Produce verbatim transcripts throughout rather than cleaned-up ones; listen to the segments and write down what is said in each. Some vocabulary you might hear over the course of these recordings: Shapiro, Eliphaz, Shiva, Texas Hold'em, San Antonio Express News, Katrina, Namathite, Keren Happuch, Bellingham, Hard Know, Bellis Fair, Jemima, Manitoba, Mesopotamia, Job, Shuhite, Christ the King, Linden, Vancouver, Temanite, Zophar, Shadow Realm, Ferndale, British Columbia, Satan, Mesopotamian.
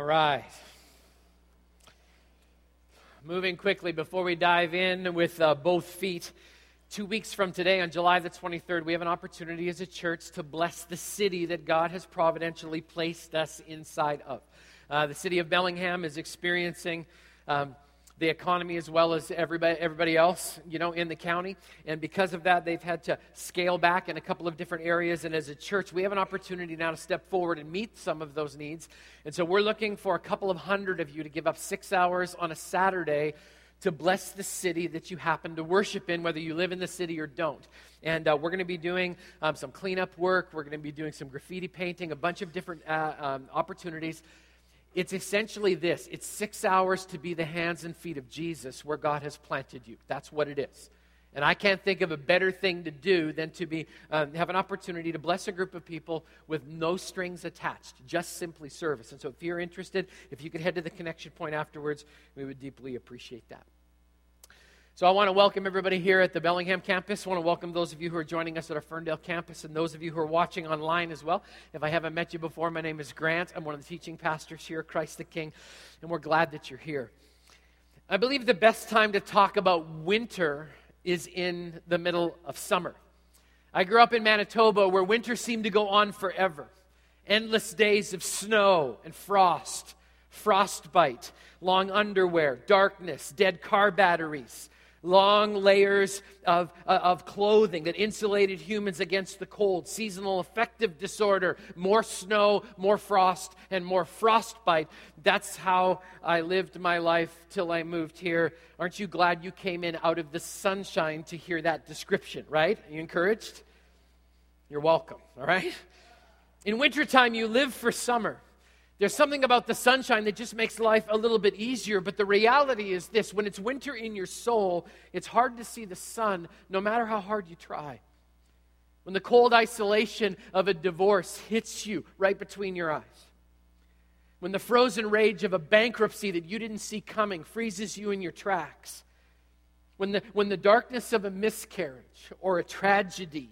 All right. Moving quickly before we dive in with uh, both feet, two weeks from today on July the twenty-third, we have an opportunity as a church to bless the city that God has providentially placed us inside of. Uh, the city of Bellingham is experiencing um, the economy as well as everybody everybody else, you know, in the county. And because of that, they've had to scale back in a couple of different areas. And as a church, we have an opportunity now to step forward and meet some of those needs. And so we're looking for a couple of hundred of you to give up six hours on a Saturday to bless the city that you happen to worship in, whether you live in the city or don't. And uh, we're going to be doing um, some cleanup work. We're going to be doing some graffiti painting, a bunch of different uh, um, opportunities. It's essentially this. It's six hours to be the hands and feet of Jesus where God has planted you. That's what it is. And I can't think of a better thing to do than to be um, have an opportunity to bless a group of people with no strings attached, just simply service. And so if you're interested, if you could head to the connection point afterwards, we would deeply appreciate that. So I want to welcome everybody here at the Bellingham campus. I want to welcome those of you who are joining us at our Ferndale campus and those of you who are watching online as well. If I haven't met you before, my name is Grant. I'm one of the teaching pastors here at Christ the King, and we're glad that you're here. I believe the best time to talk about winter is in the middle of summer. I grew up in Manitoba where winter seemed to go on forever. Endless days of snow and frost, frostbite, long underwear, darkness, dead car batteries, long layers of, uh, of clothing that insulated humans against the cold, seasonal affective disorder, more snow, more frost, and more frostbite. That's how I lived my life till I moved here. Aren't you glad you came in out of the sunshine to hear that description, right? Are you encouraged? You're welcome, all right? In wintertime, you live for summer. There's something about the sunshine that just makes life a little bit easier, but the reality is this. When it's winter in your soul, it's hard to see the sun no matter how hard you try. When the cold isolation of a divorce hits you right between your eyes. When the frozen rage of a bankruptcy that you didn't see coming freezes you in your tracks. When the, when the darkness of a miscarriage or a tragedy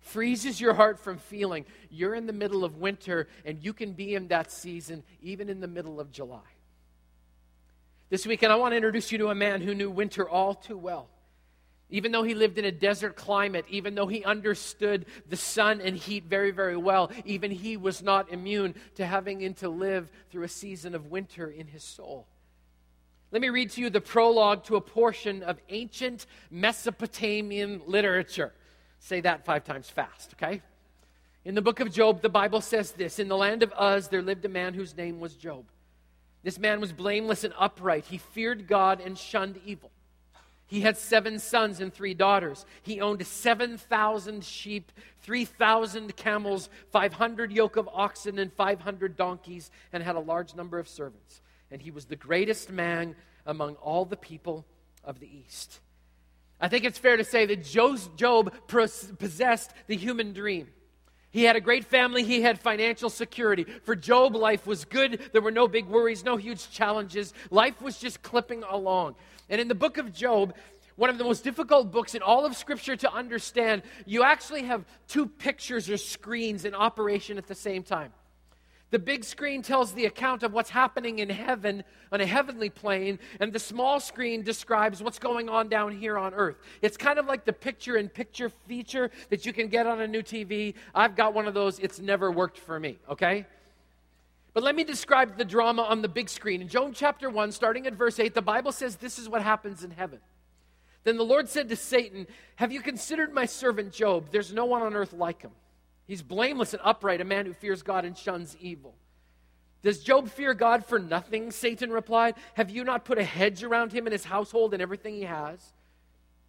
freezes your heart from feeling, you're in the middle of winter, and you can be in that season even in the middle of July. This weekend, I want to introduce you to a man who knew winter all too well. Even though he lived in a desert climate, even though he understood the sun and heat very, very well, even he was not immune to having to live through a season of winter in his soul. Let me read to you the prologue to a portion of ancient Mesopotamian literature. Say that five times fast, okay? In the book of Job, the Bible says this. In the land of Uz, there lived a man whose name was Job. This man was blameless and upright. He feared God and shunned evil. He had seven sons and three daughters. He owned seven thousand sheep, three thousand camels, five hundred yoke of oxen, and five hundred donkeys, and had a large number of servants. And he was the greatest man among all the people of the East. I think it's fair to say that Job possessed the human dream. He had a great family. He had financial security. For Job, life was good. There were no big worries, no huge challenges. Life was just clipping along. And in the book of Job, one of the most difficult books in all of Scripture to understand, you actually have two pictures or screens in operation at the same time. The big screen tells the account of what's happening in heaven on a heavenly plane, and the small screen describes what's going on down here on earth. It's kind of like the picture-in-picture feature that you can get on a new T V. I've got one of those. It's never worked for me, okay? But let me describe the drama on the big screen. In Job chapter one, starting at verse eight, the Bible says this is what happens in heaven. Then the Lord said to Satan, "Have you considered my servant Job? There's no one on earth like him. He's blameless and upright, a man who fears God and shuns evil." "Does Job fear God for nothing?" Satan replied. "Have you not put a hedge around him and his household and everything he has?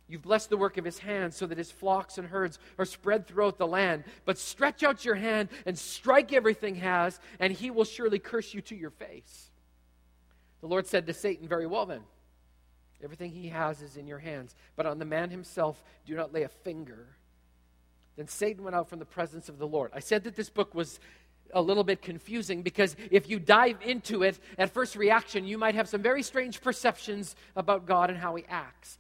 You've blessed the work of his hands so that his flocks and herds are spread throughout the land. But stretch out your hand and strike everything he has, and he will surely curse you to your face." The Lord said to Satan, "Very well then, everything he has is in your hands, but on the man himself do not lay a finger." Then Satan went out from the presence of the Lord. I said that this book was a little bit confusing because if you dive into it, at first reaction, you might have some very strange perceptions about God and how he acts.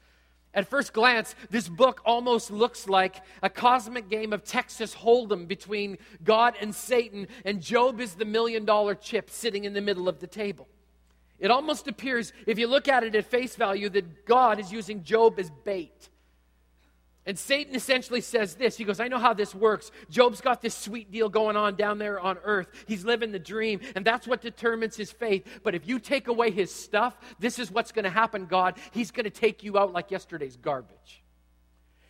At first glance, this book almost looks like a cosmic game of Texas Hold'em between God and Satan, and Job is the million-dollar chip sitting in the middle of the table. It almost appears, if you look at it at face value, that God is using Job as bait. And Satan essentially says this. He goes, I know how this works. Job's got this sweet deal going on down there on earth. He's living the dream, and that's what determines his faith. But if you take away his stuff, this is what's going to happen, God. He's going to take you out like yesterday's garbage.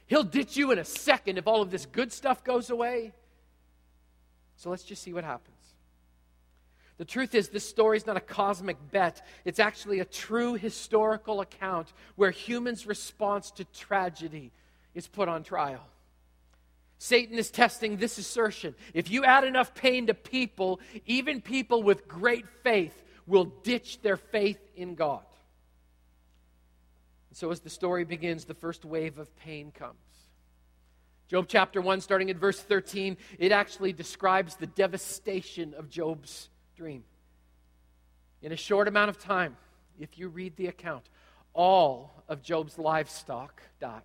He'll ditch you in a second if all of this good stuff goes away. So let's just see what happens. The truth is, this story is not a cosmic bet. It's actually a true historical account where humans' response to tragedy is put on trial. Satan is testing this assertion. If you add enough pain to people, even people with great faith will ditch their faith in God. And so as the story begins, the first wave of pain comes. Job chapter one, starting at verse thirteen, it actually describes the devastation of Job's dream. In a short amount of time, if you read the account, all of Job's livestock dies.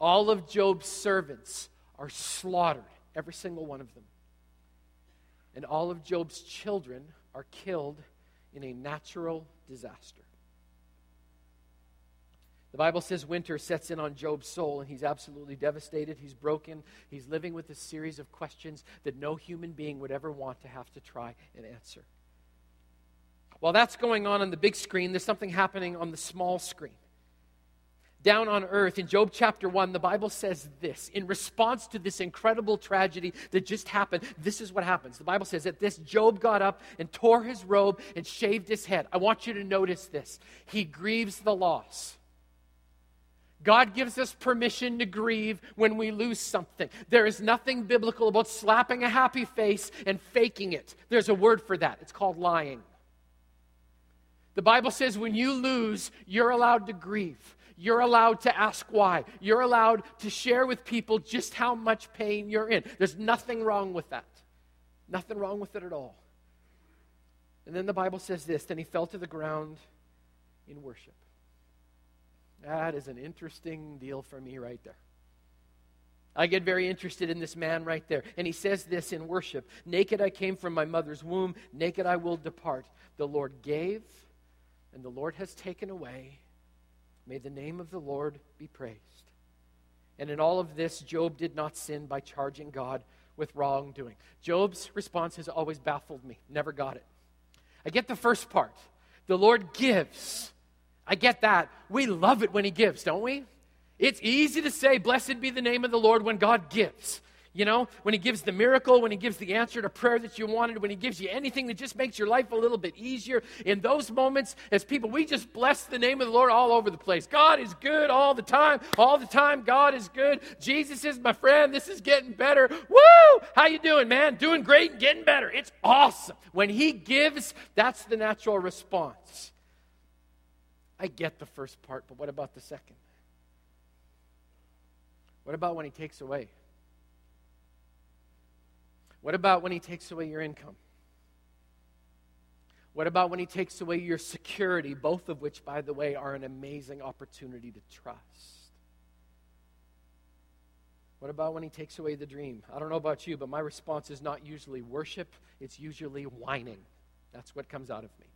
All of Job's servants are slaughtered, every single one of them. And all of Job's children are killed in a natural disaster. The Bible says winter sets in on Job's soul, and he's absolutely devastated. He's broken. He's living with a series of questions that no human being would ever want to have to try and answer. While that's going on on the big screen, there's something happening on the small screen. Down on earth, in Job chapter one, the Bible says this. In response to this incredible tragedy that just happened, this is what happens. The Bible says that this, Job got up and tore his robe and shaved his head. I want you to notice this. He grieves the loss. God gives us permission to grieve when we lose something. There is nothing biblical about slapping a happy face and faking it. There's a word for that. It's called lying. The Bible says when you lose, you're allowed to grieve. You're allowed to ask why. You're allowed to share with people just how much pain you're in. There's nothing wrong with that. Nothing wrong with it at all. And then the Bible says this, then he fell to the ground in worship. That is an interesting deal for me right there. I get very interested in this man right there. And he says this in worship, naked I came from my mother's womb, naked I will depart. The Lord gave, and the Lord has taken away. May the name of the Lord be praised. And in all of this, Job did not sin by charging God with wrongdoing. Job's response has always baffled me. Never got it. I get the first part. The Lord gives. I get that. We love it when he gives, don't we? It's easy to say, blessed be the name of the Lord when God gives. You know, when he gives the miracle, when he gives the answer to prayer that you wanted, when he gives you anything that just makes your life a little bit easier. In those moments, as people, we just bless the name of the Lord all over the place. God is good all the time. All the time, God is good. Jesus is my friend. This is getting better. Woo! How you doing, man? Doing great and getting better. It's awesome. When he gives, that's the natural response. I get the first part, but what about the second? What about when he takes away? What about when he takes away your income? What about when he takes away your security, both of which, by the way, are an amazing opportunity to trust? What about when he takes away the dream? I don't know about you, but my response is not usually worship. It's usually whining. That's what comes out of me.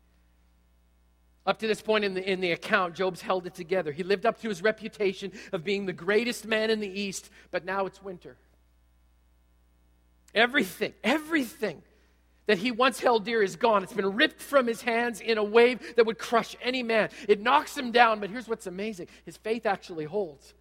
Up to this point in the, in the account, Job's held it together. He lived up to his reputation of being the greatest man in the East, but now it's winter. Everything, everything that he once held dear is gone. It's been ripped from his hands in a wave that would crush any man. It knocks him down, but here's what's amazing. His faith actually holds.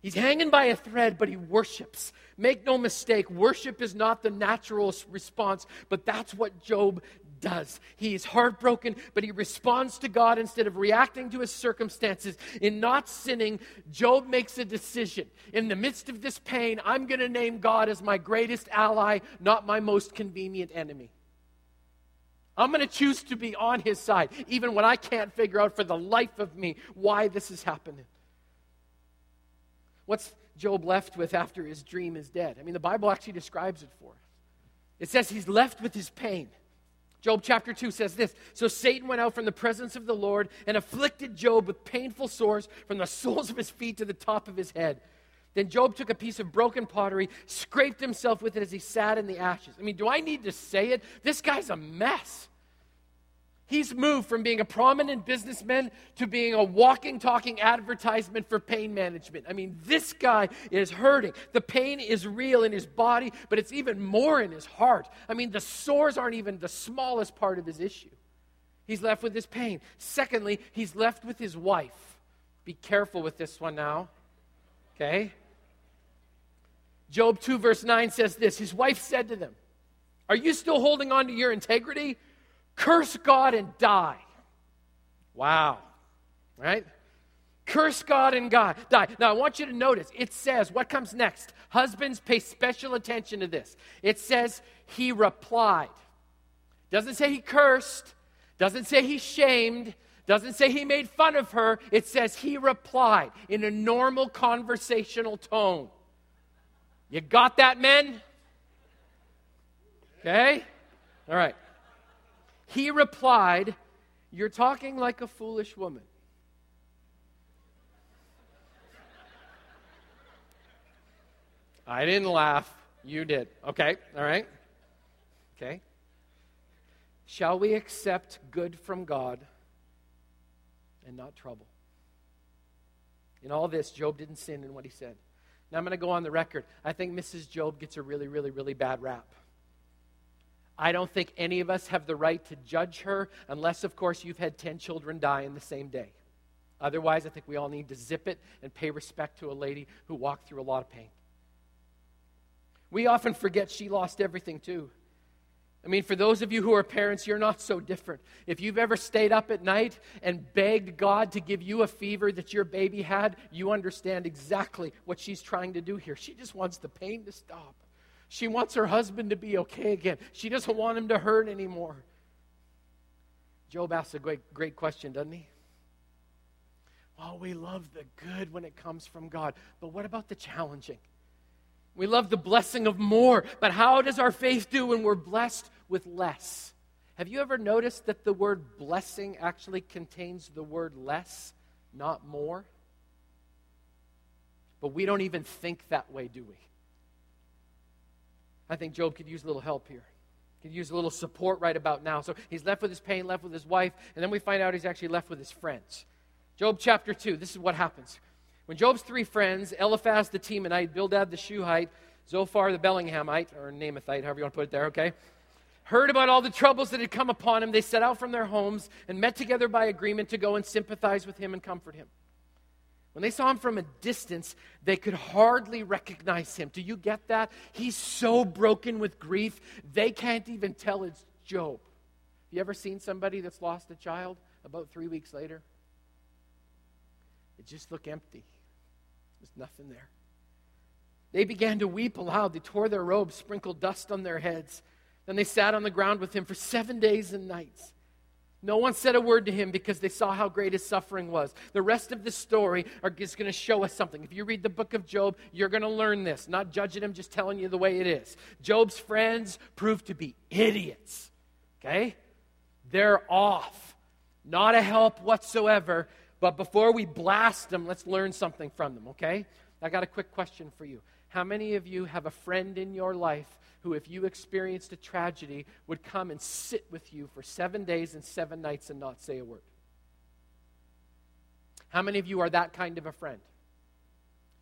He's hanging by a thread, but he worships. Make no mistake, worship is not the natural response, but that's what Job does. He is heartbroken, but he responds to God instead of reacting to his circumstances. In not sinning, Job makes a decision. In the midst of this pain, I'm going to name God as my greatest ally, not my most convenient enemy. I'm going to choose to be on his side, even when I can't figure out for the life of me why this is happening. What's Job left with after his dream is dead? I mean, the Bible actually describes it for us. It says he's left with his pain. Job chapter two says this, "So Satan went out from the presence of the Lord and afflicted Job with painful sores from the soles of his feet to the top of his head. Then Job took a piece of broken pottery, scraped himself with it as he sat in the ashes." I mean, do I need to say it? This guy's a mess. He's moved from being a prominent businessman to being a walking, talking advertisement for pain management. I mean, this guy is hurting. The pain is real in his body, but it's even more in his heart. I mean, the sores aren't even the smallest part of his issue. He's left with his pain. Secondly, he's left with his wife. Be careful with this one now, okay? Job two verse nine says this, "His wife said to them, 'Are you still holding on to your integrity? Curse God and die.'" Wow. Right? Curse God and God, die. Now, I want you to notice, it says, what comes next? Husbands, pay special attention to this. It says, he replied. Doesn't say he cursed. Doesn't say he shamed. Doesn't say he made fun of her. It says he replied in a normal conversational tone. You got that, men? Okay? All right. He replied, "You're talking like a foolish woman." I didn't laugh. You did. Okay, all right. Okay. Shall we accept good from God and not trouble? In all this, Job didn't sin in what he said. Now I'm going to go on the record. I think Missus Job gets a really, really, really bad rap. I don't think any of us have the right to judge her unless, of course, you've had ten children die in the same day. Otherwise, I think we all need to zip it and pay respect to a lady who walked through a lot of pain. We often forget she lost everything too. I mean, for those of you who are parents, you're not so different. If you've ever stayed up at night and begged God to give you a fever that your baby had, you understand exactly what she's trying to do here. She just wants the pain to stop. She wants her husband to be okay again. She doesn't want him to hurt anymore. Job asks a great, great question, doesn't he? Well, we love the good when it comes from God, but what about the challenging? We love the blessing of more, but how does our faith do when we're blessed with less? Have you ever noticed that the word blessing actually contains the word less, not more? But we don't even think that way, do we? I think Job could use a little help here. Could use a little support right about now. So he's left with his pain, left with his wife, and then we find out he's actually left with his friends. Job chapter two, this is what happens. When Job's three friends, Eliphaz the Temanite, Bildad the Shuhite, Zophar the Bellinghamite, or Namathite, however you want to put it there, okay, heard about all the troubles that had come upon him, they set out from their homes and met together by agreement to go and sympathize with him and comfort him. When they saw him from a distance, they could hardly recognize him. Do you get that? He's so broken with grief, they can't even tell it's Job. Have you ever seen somebody that's lost a child about three weeks later? They just look empty. There's nothing there. They began to weep aloud. They tore their robes, sprinkled dust on their heads. Then they sat on the ground with him for seven days and nights. No one said a word to him because they saw how great his suffering was. The rest of the story is going to show us something. If you read the book of Job, you're going to learn this. Not judging him, just telling you the way it is. Job's friends proved to be idiots. Okay? They're off. Not a help whatsoever. But before we blast them, let's learn something from them. Okay? I got a quick question for you. How many of you have a friend in your life who, if you experienced a tragedy, would come and sit with you for seven days and seven nights and not say a word? How many of you are that kind of a friend?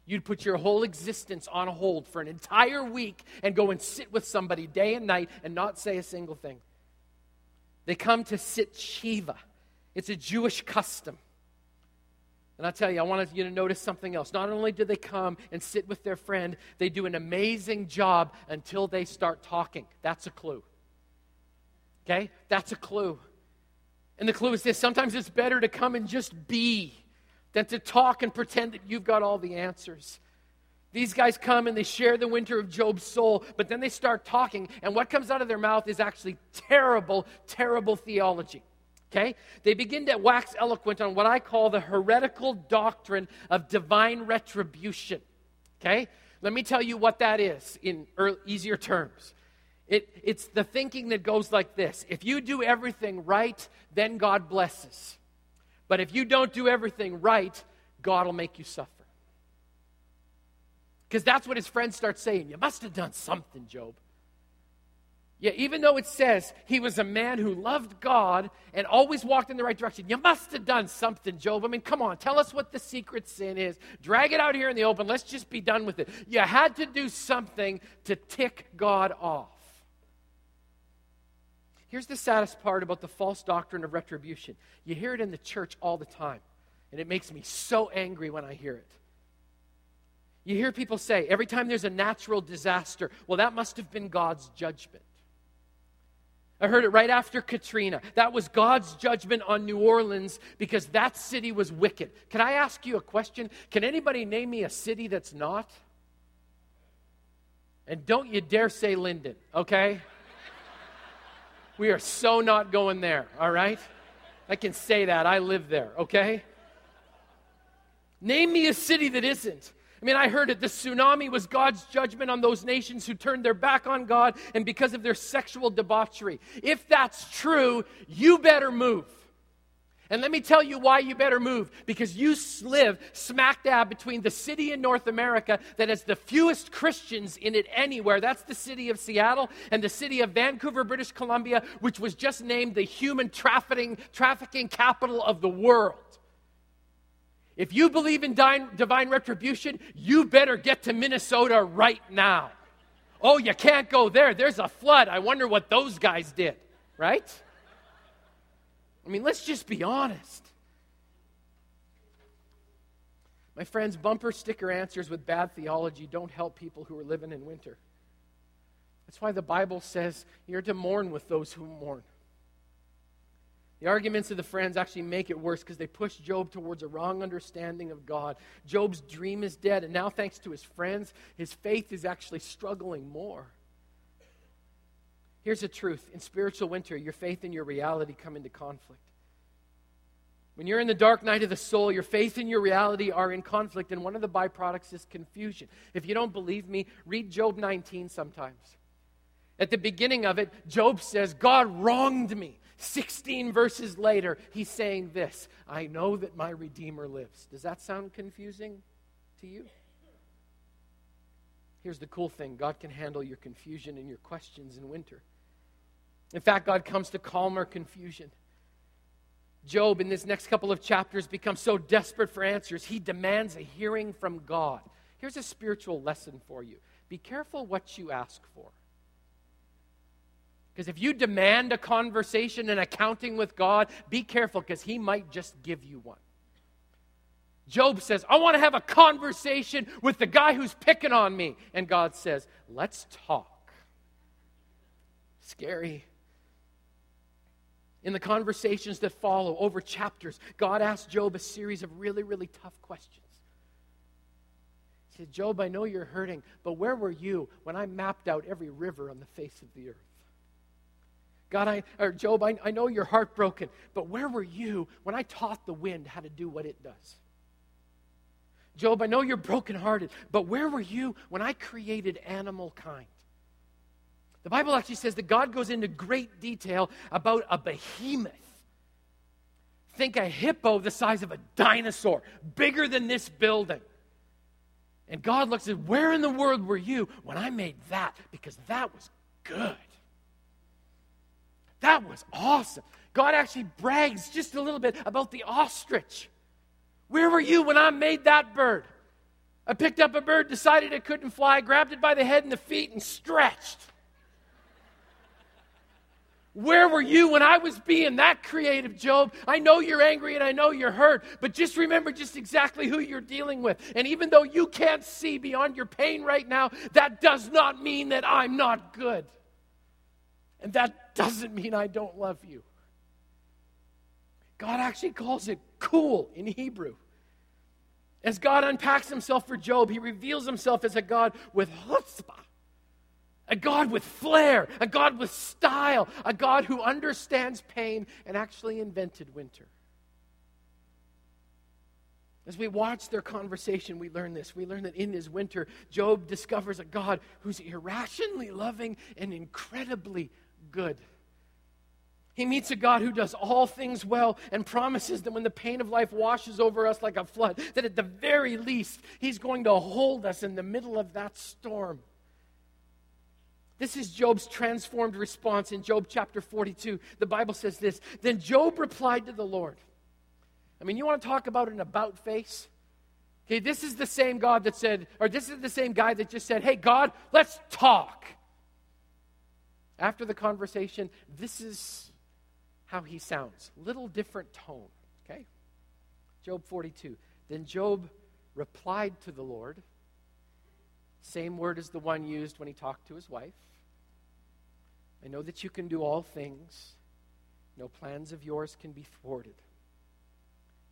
You'd put your whole existence on hold for an entire week and go and sit with somebody day and night and not say a single thing. They come to sit Shiva. It's a Jewish custom. And I'll tell you, I wanted you to notice something else. Not only do they come and sit with their friend, they do an amazing job until they start talking. That's a clue. Okay? That's a clue. And the clue is this. Sometimes it's better to come and just be than to talk and pretend that you've got all the answers. These guys come and they share the winter of Job's soul, but then they start talking, and what comes out of their mouth is actually terrible, terrible theology. Okay? They begin to wax eloquent on what I call the heretical doctrine of divine retribution. Okay? Let me tell you what that is in easier terms. It, it's the thinking that goes like this. If you do everything right, then God blesses. But if you don't do everything right, God will make you suffer. Because that's what his friends start saying. You must have done something, Job. Yeah, even though it says he was a man who loved God and always walked in the right direction. You must have done something, Job. I mean, come on, tell us what the secret sin is. Drag it out here in the open. Let's just be done with it. You had to do something to tick God off. Here's the saddest part about the false doctrine of retribution. You hear it in the church all the time, and it makes me so angry when I hear it. You hear people say, every time there's a natural disaster, well, that must have been God's judgment. I heard it right after Katrina. That was God's judgment on New Orleans because that city was wicked. Can I ask you a question? Can anybody name me a city that's not? And don't you dare say Linden, okay? We are so not going there, all right? I can say that. I live there, okay? Name me a city that isn't. I mean, I heard it. The tsunami was God's judgment on those nations who turned their back on God and because of their sexual debauchery. If that's true, you better move. And let me tell you why you better move. Because you live smack dab between the city in North America that has the fewest Christians in it anywhere. That's the city of Seattle and the city of Vancouver, British Columbia, which was just named the human trafficking, trafficking capital of the world. If you believe in divine retribution, you better get to Minnesota right now. Oh, you can't go there. There's a flood. I wonder what those guys did, right? I mean, let's just be honest. My friends, bumper sticker answers with bad theology don't help people who are living in winter. That's why the Bible says you're to mourn with those who mourn. The arguments of the friends actually make it worse because they push Job towards a wrong understanding of God. Job's dream is dead, and now thanks to his friends, his faith is actually struggling more. Here's the truth. In spiritual winter, your faith and your reality come into conflict. When you're in the dark night of the soul, your faith and your reality are in conflict, and one of the byproducts is confusion. If you don't believe me, read Job nineteen sometimes. At the beginning of it, Job says, God wronged me. sixteen verses later, he's saying this, I know that my Redeemer lives. Does that sound confusing to you? Here's the cool thing. God can handle your confusion and your questions in winter. In fact, God comes to calm our confusion. Job, in this next couple of chapters, becomes so desperate for answers, he demands a hearing from God. Here's a spiritual lesson for you. Be careful what you ask for. Because if you demand a conversation and accounting with God, be careful because he might just give you one. Job says, I want to have a conversation with the guy who's picking on me. And God says, let's talk. Scary. In the conversations that follow over chapters, God asked Job a series of really, really tough questions. He said, Job, I know you're hurting, but where were you when I mapped out every river on the face of the earth? God, I, or Job, I, I know you're heartbroken, but where were you when I taught the wind how to do what it does? Job, I know you're brokenhearted, but where were you when I created animal kind? The Bible actually says that God goes into great detail about a behemoth. Think a hippo the size of a dinosaur, bigger than this building. And God looks at, where in the world were you when I made that? Because that was good. That was awesome. God actually brags just a little bit about the ostrich. Where were you when I made that bird? I picked up a bird, decided it couldn't fly, grabbed it by the head and the feet and stretched. Where were you when I was being that creative, Job? I know you're angry and I know you're hurt, but just remember just exactly who you're dealing with. And even though you can't see beyond your pain right now, that does not mean that I'm not good. And that doesn't mean I don't love you. God actually calls it cool in Hebrew. As God unpacks himself for Job, he reveals himself as a God with chutzpah, a God with flair, a God with style, a God who understands pain and actually invented winter. As we watch their conversation, we learn this. We learn that in his winter, Job discovers a God who's irrationally loving and incredibly good. He meets a God who does all things well and promises that when the pain of life washes over us like a flood, that at the very least, he's going to hold us in the middle of that storm. This is Job's transformed response in Job chapter forty-two. The Bible says this, "Then Job replied to the Lord." I mean, you want to talk about an about face? Okay, this is the same God that said, or this is the same guy that just said, "Hey, God, let's talk." After the conversation, this is how he sounds. Little different tone, okay? Job forty-two. Then Job replied to the Lord. Same word as the one used when he talked to his wife. "I know that you can do all things. No plans of yours can be thwarted.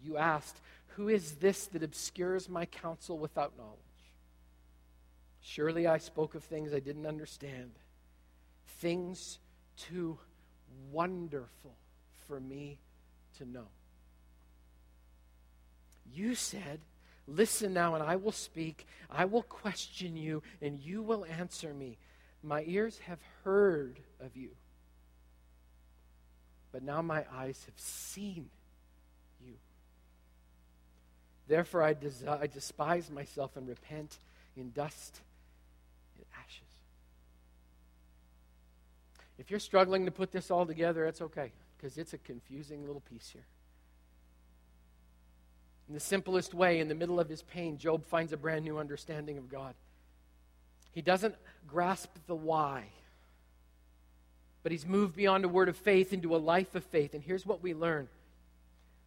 You asked, 'Who is this that obscures my counsel without knowledge?' Surely I spoke of things I didn't understand, things too wonderful for me to know. You said, 'Listen now, and I will speak. I will question you, and you will answer me. My ears have heard of you, but now my eyes have seen you. Therefore I, des- I despise myself and repent in dust and ashes.'" If you're struggling to put this all together, it's okay, because it's a confusing little piece here. In the simplest way, in the middle of his pain, Job finds a brand new understanding of God. He doesn't grasp the why, but he's moved beyond a word of faith into a life of faith. And here's what we learn.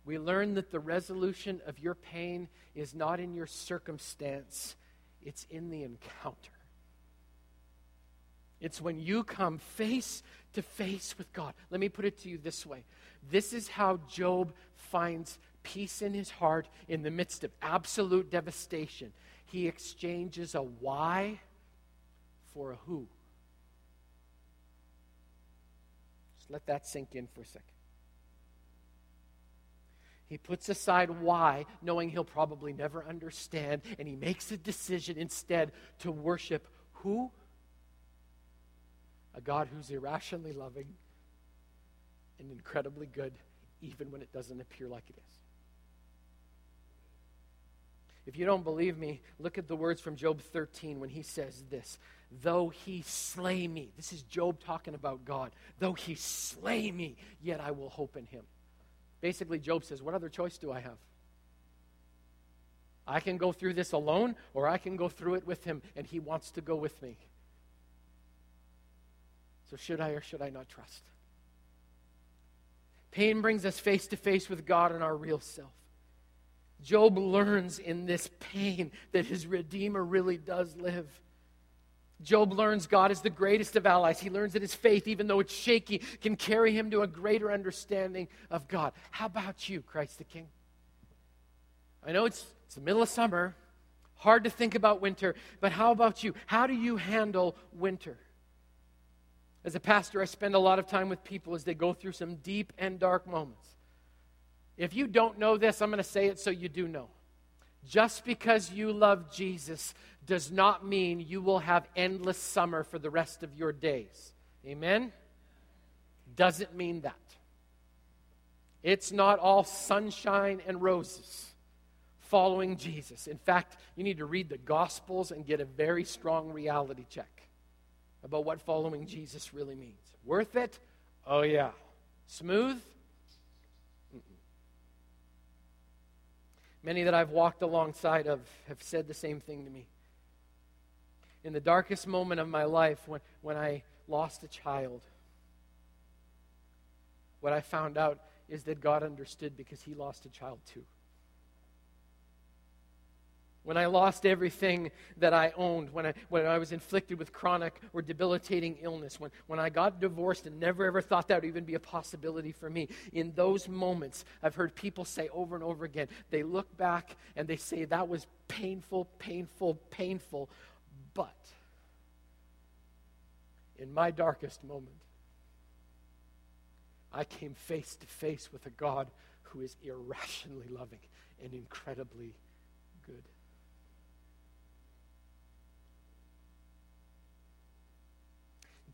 We learn that the resolution of your pain is not in your circumstance, it's in the encounter. It's when you come face to face with God. Let me put it to you this way. This is how Job finds peace in his heart in the midst of absolute devastation. He exchanges a why for a who. Just let that sink in for a second. He puts aside why, knowing he'll probably never understand, and he makes a decision instead to worship who? A God who's irrationally loving and incredibly good, even when it doesn't appear like it is. If you don't believe me, look at the words from Job thirteen when he says this, "Though he slay me," this is Job talking about God, "though he slay me, yet I will hope in him." Basically, Job says, what other choice do I have? I can go through this alone, or I can go through it with him, and he wants to go with me. So should I or should I not trust? Pain brings us face to face with God and our real self. Job learns in this pain that his Redeemer really does live. Job learns God is the greatest of allies. He learns that his faith, even though it's shaky, can carry him to a greater understanding of God. How about you, Christ the King? I know it's, it's the middle of summer, hard to think about winter, but how about you? How do you handle winter? As a pastor, I spend a lot of time with people as they go through some deep and dark moments. If you don't know this, I'm going to say it so you do know. Just because you love Jesus does not mean you will have endless summer for the rest of your days. Amen? Doesn't mean that. It's not all sunshine and roses following Jesus. In fact, you need to read the Gospels and get a very strong reality check about what following Jesus really means. Worth it? Oh yeah. Smooth? Mm-mm. Many that I've walked alongside of have said the same thing to me. In the darkest moment of my life, when, when I lost a child, what I found out is that God understood because he lost a child too. When I lost everything that I owned, when I when I was inflicted with chronic or debilitating illness, when, when I got divorced and never ever thought that would even be a possibility for me, in those moments, I've heard people say over and over again, they look back and they say, that was painful, painful, painful, but in my darkest moment, I came face to face with a God who is irrationally loving and incredibly good.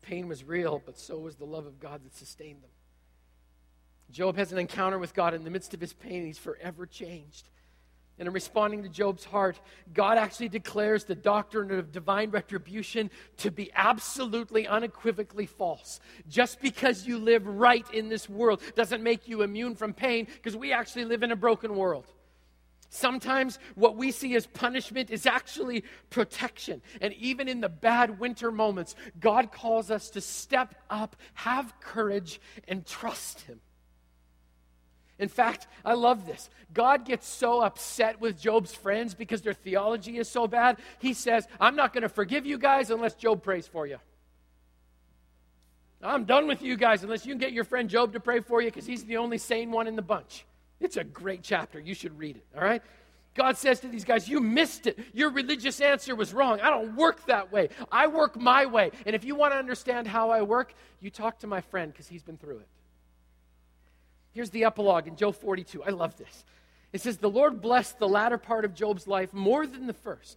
The pain was real, but so was the love of God that sustained them. Job has an encounter with God in the midst of his pain, and he's forever changed. And in responding to Job's heart, God actually declares the doctrine of divine retribution to be absolutely, unequivocally false. Just because you live right in this world doesn't make you immune from pain, because we actually live in a broken world. Sometimes what we see as punishment is actually protection. And even in the bad winter moments, God calls us to step up, have courage, and trust him. In fact, I love this. God gets so upset with Job's friends because their theology is so bad. He says, I'm not going to forgive you guys unless Job prays for you. I'm done with you guys unless you can get your friend Job to pray for you, because he's the only sane one in the bunch. It's a great chapter. You should read it, all right? God says to these guys, you missed it. Your religious answer was wrong. I don't work that way. I work my way. And if you want to understand how I work, you talk to my friend, because he's been through it. Here's the epilogue in Job forty-two. I love this. It says, the Lord blessed the latter part of Job's life more than the first.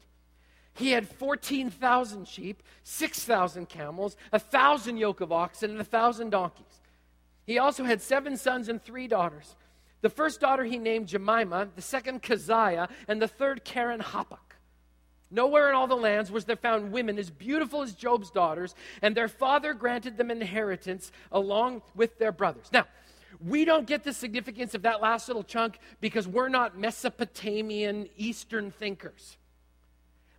He had fourteen thousand sheep, six thousand camels, one thousand yoke of oxen, and one thousand donkeys. He also had seven sons and three daughters. The first daughter he named Jemima, the second Keziah, and the third Keren Happuch. Nowhere in all the lands was there found women as beautiful as Job's daughters, and their father granted them inheritance along with their brothers. Now, we don't get the significance of that last little chunk because we're not Mesopotamian Eastern thinkers.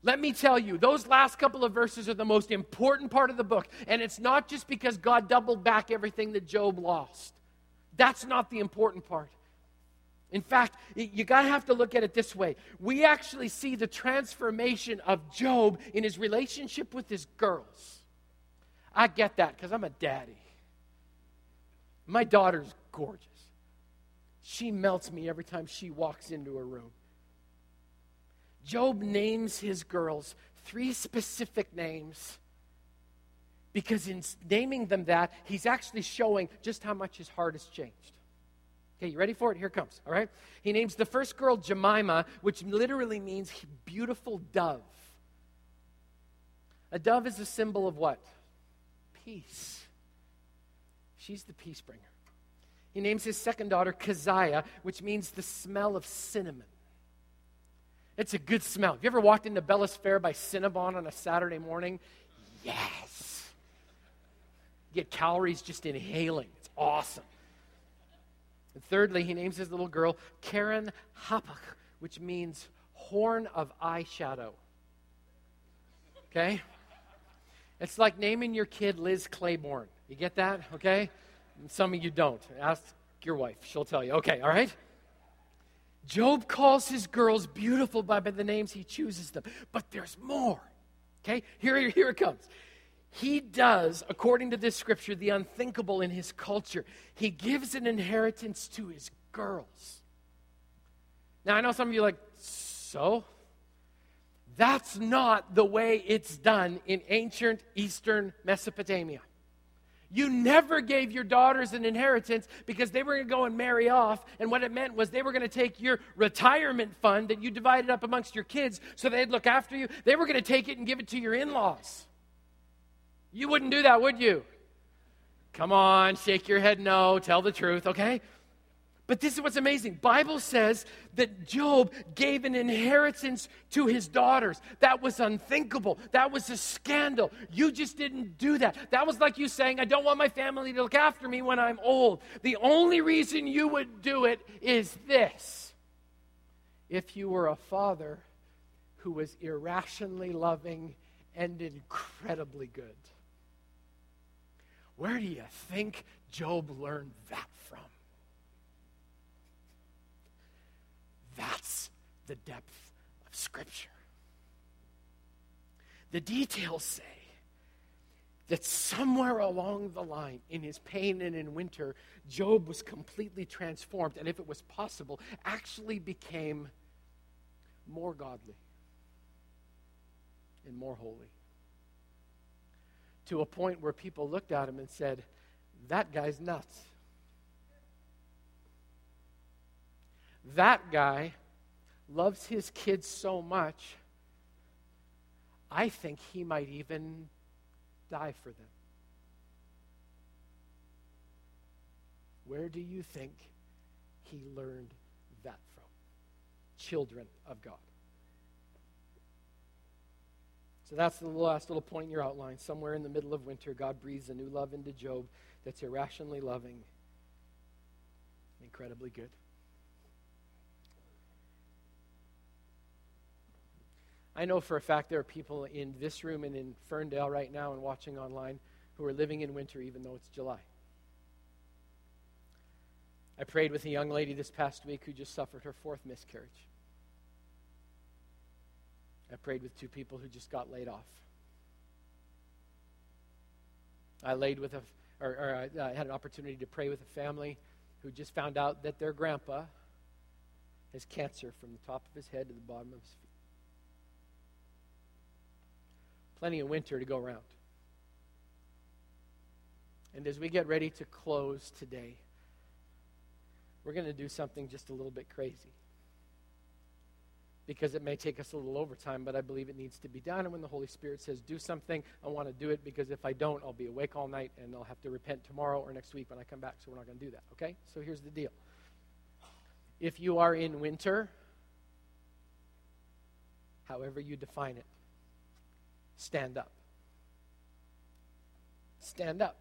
Let me tell you, those last couple of verses are the most important part of the book. And it's not just because God doubled back everything that Job lost. That's not the important part. In fact, you gotta have to look at it this way. We actually see the transformation of Job in his relationship with his girls. I get that because I'm a daddy. My daughter's gorgeous. She melts me every time she walks into a room. Job names his girls three specific names because in naming them that, he's actually showing just how much his heart has changed. Okay, you ready for it? Here it comes, all right? He names the first girl Jemima, which literally means beautiful dove. A dove is a symbol of what? Peace. She's the peace bringer. He names his second daughter Keziah, which means the smell of cinnamon. It's a good smell. Have you ever walked into Bellis Fair by Cinnabon on a Saturday morning? Yes. You get calories just inhaling. It's awesome. And thirdly, he names his little girl Keren Happuch, which means horn of eyeshadow. Okay? It's like naming your kid Liz Claiborne. You get that? Okay? And some of you don't. Ask your wife. She'll tell you. Okay, all right? Job calls his girls beautiful by the names he chooses them. But there's more. Okay? Here, here it comes. He does, according to this scripture, the unthinkable in his culture. He gives an inheritance to his girls. Now, I know some of you are like, so? That's not the way it's done in ancient Eastern Mesopotamia. You never gave your daughters an inheritance because they were going to go and marry off. And what it meant was they were going to take your retirement fund that you divided up amongst your kids so they'd look after you. They were going to take it and give it to your in-laws. You wouldn't do that, would you? Come on, shake your head no, tell the truth, okay? But this is what's amazing. Bible says that Job gave an inheritance to his daughters. That was unthinkable. That was a scandal. You just didn't do that. That was like you saying, I don't want my family to look after me when I'm old. The only reason you would do it is this. If you were a father who was irrationally loving and incredibly good. Where do you think Job learned that from? That's the depth of Scripture. The details say that somewhere along the line, in his pain and in winter, Job was completely transformed, and if it was possible, actually became more godly and more holy. To a point where people looked at him and said, that guy's nuts. That guy loves his kids so much, I think he might even die for them. Where do you think he learned that from? Children of God. So that's the last little point in your outline. Somewhere in the middle of winter, God breathes a new love into Job that's irrationally loving, incredibly good. I know for a fact there are people in this room and in Ferndale right now and watching online who are living in winter even though it's July. I prayed with a young lady this past week who just suffered her fourth miscarriage. I prayed with two people who just got laid off. I laid with a, or, or I, I had an opportunity to pray with a family who just found out that their grandpa has cancer from the top of his head to the bottom of his feet. Plenty of winter to go around. And as we get ready to close today, we're going to do something just a little bit crazy, because it may take us a little overtime, but I believe it needs to be done. And when the Holy Spirit says do something, I want to do it, because if I don't, I'll be awake all night and I'll have to repent tomorrow or next week when I come back. So we're not going to do that, okay? So here's the deal. If you are in winter, however you define it, stand up. Stand up.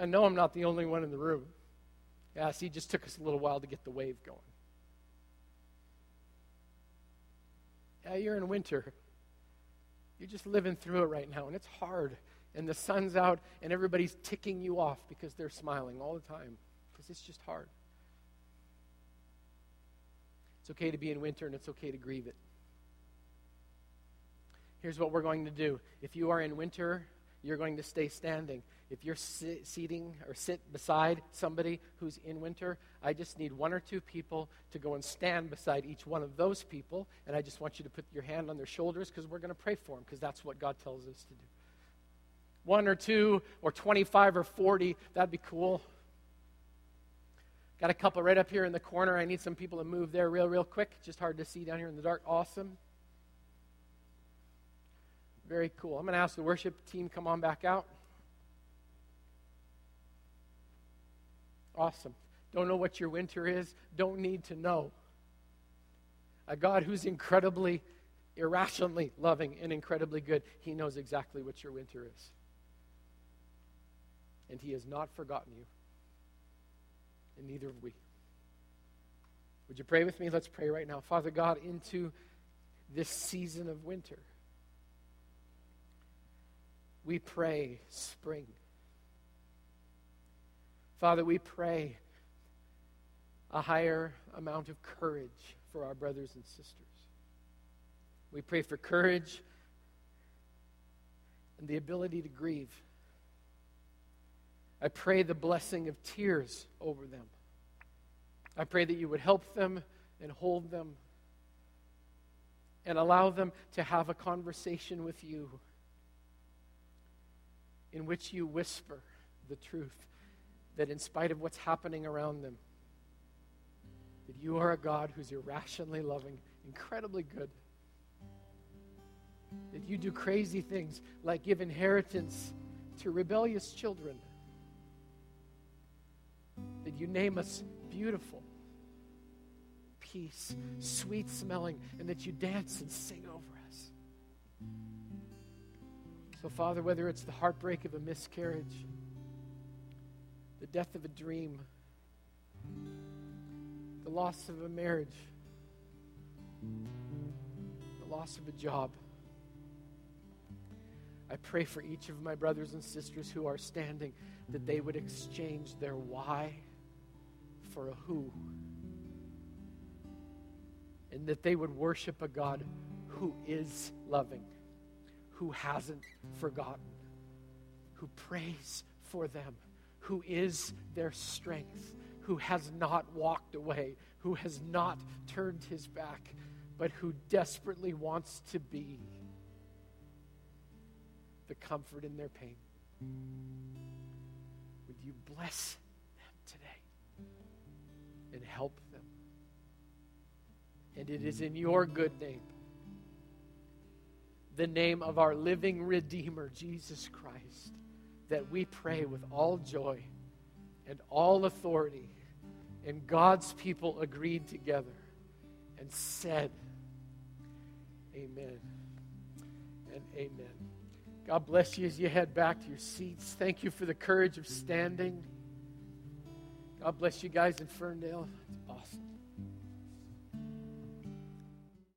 I know I'm not the only one in the room. Yeah, see, it just took us a little while to get the wave going. Yeah, you're in winter. You're just living through it right now, and it's hard, and the sun's out, and everybody's ticking you off because they're smiling all the time, because it's just hard. It's okay to be in winter, and it's okay to grieve it. Here's what we're going to do. If you are in winter, you're going to stay standing. If you're sit, seating or sit beside somebody who's in winter, I just need one or two people to go and stand beside each one of those people, and I just want you to put your hand on their shoulders, because we're going to pray for them, because that's what God tells us to do. One or two or twenty-five or forty, that'd be cool. Got a couple right up here in the corner. I need some people to move there real, real quick. It's just hard to see down here in the dark. Awesome. Very cool. I'm going to ask the worship team come on back out. Awesome. Don't know what your winter is. Don't need to know. A God who's incredibly, irrationally loving and incredibly good, he knows exactly what your winter is. And he has not forgotten you. And neither have we. Would you pray with me? Let's pray right now. Father God, into this season of winter, we pray spring. Father, we pray a higher amount of courage for our brothers and sisters. We pray for courage and the ability to grieve. I pray the blessing of tears over them. I pray that you would help them and hold them and allow them to have a conversation with you in which you whisper the truth, that in spite of what's happening around them, that you are a God who's irrationally loving, incredibly good. That you do crazy things like give inheritance to rebellious children. That you name us beautiful, peace, sweet smelling, and that you dance and sing over us. So Father, whether it's the heartbreak of a miscarriage, the death of a dream, the loss of a marriage, the loss of a job, I pray for each of my brothers and sisters who are standing that they would exchange their why for a who, and that they would worship a God who is loving, who hasn't forgotten, who prays for them, who is their strength, who has not walked away, who has not turned his back, but who desperately wants to be the comfort in their pain. Would you bless them today and help them. And it is in your good name, the name of our living Redeemer, Jesus Christ, that we pray with all joy and all authority. And God's people agreed together and said, amen and amen. God bless you as you head back to your seats. Thank you for the courage of standing. God bless you guys in Ferndale. It's awesome.